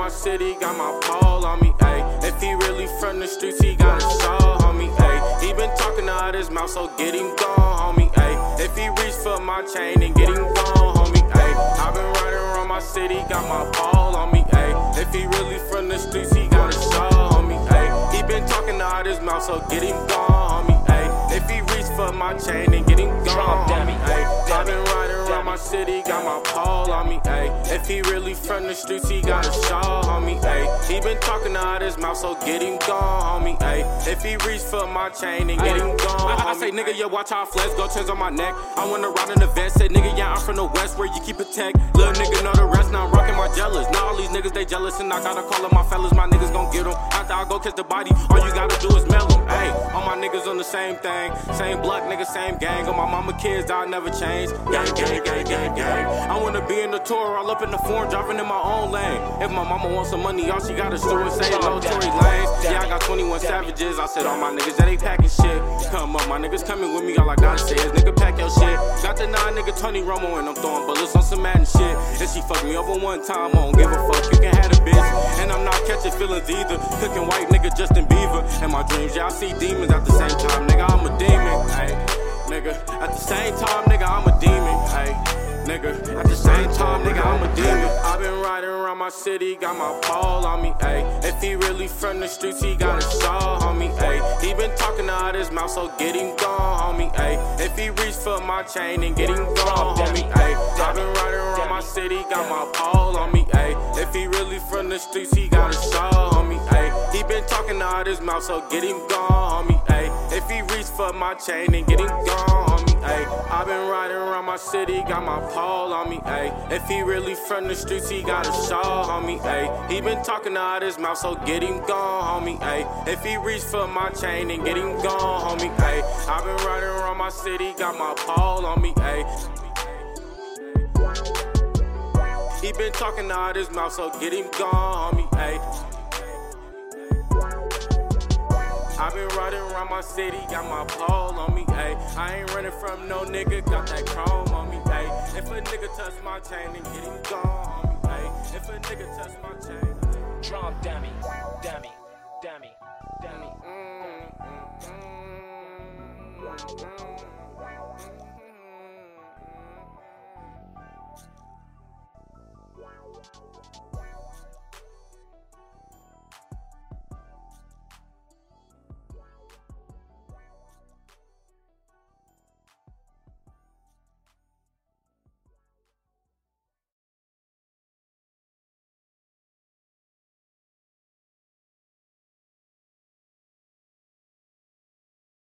my city, got my pole on me, ayy. If he really from the streets, he got a soul on me, ayy. He been talking out of his mouth, so get him gone, homie, ayy. If he reach for my chain, then get him gone, homie, ayy. I been riding around my city, got my pole on me, ayy. If he really from the streets, he got a soul on me, ayy. He been talking out of his mouth, so get him gone, homie, ayy. If he reach for my chain, then get him gone, homie, ayy. I been riding around my city, got my pole on me, ayy. If he really from the streets, he got a shawl on me, ayy. He been talking out his mouth, so get him gone, homie, ayy. If he reach for my chain, then get him gone. I say, nigga, yeah, watch how I flex, go chains on my neck. I wanna ride in the vest, say, nigga, yeah, I'm from the west, where you keep a tech. Little nigga know the rest, now I'm rocking my jealous. Now all these niggas, they jealous, and I gotta call up my fellas, my niggas gon' get them. After I go catch the body, all you gotta do is mail them, ayy. All my niggas on the same thing, same block, nigga, same gang. On my mama kids, I never change. Gang, gang, gang, gang, gang. I wanna be in the tour, all up in the foreign, driving in my own lane. If my mama wants some money, all she got is store and say low Tory Lanez. Yeah, I got 21 savages. I said all my niggas that ain't packing shit. Come up, my niggas coming with me, all I gotta say is nigga pack your shit. Got the 9 nigga Tony Romo and I'm throwing bullets on some Madden shit. And she fucked me over one time, I don't give a fuck, you can have a bitch. And I'm not catching feelings either, cooking white nigga Justin Bieber. And my dreams, yeah, I see demons at the same time, nigga, I'm a demon, ayy. Nigga, at the same time, nigga, I'm a demon, ayy. Nigga, at the same time, nigga, I'm a demon. I been riding around my city, got my pole on me, ayy. If he really from the streets, he got a shawl on me, ayy. He been talking out his mouth, so get him gone, homie, ayy. If he reach for my chain, then get him gone, homie, ayy. I been riding around my city, got my pole on me, ayy. If he really from the streets, he got a shawl on me, ayy. He been talking out his mouth, so get him gone, homie, ayy. If he reach for my chain, then get him gone, homie, ayy. I been riding around my city, got my pole on me, ayy. If he really from the streets, he got a shawl, homie, ayy. He been talking out his mouth, so get him gone, homie, ayy. If he reach for my chain, then get him gone, homie, ayy. I been riding around my city, got my pole on me, ayy. He been talking out his mouth, so get him gone, homie, ayy. I been riding around my city, got my pole on me, ayy. I ain't running from no nigga, got that chrome on me, ayy. If a nigga touch my chain, then get him gone, ayy. If a nigga touch my chain, drum dummy, dummy, dummy, dummy.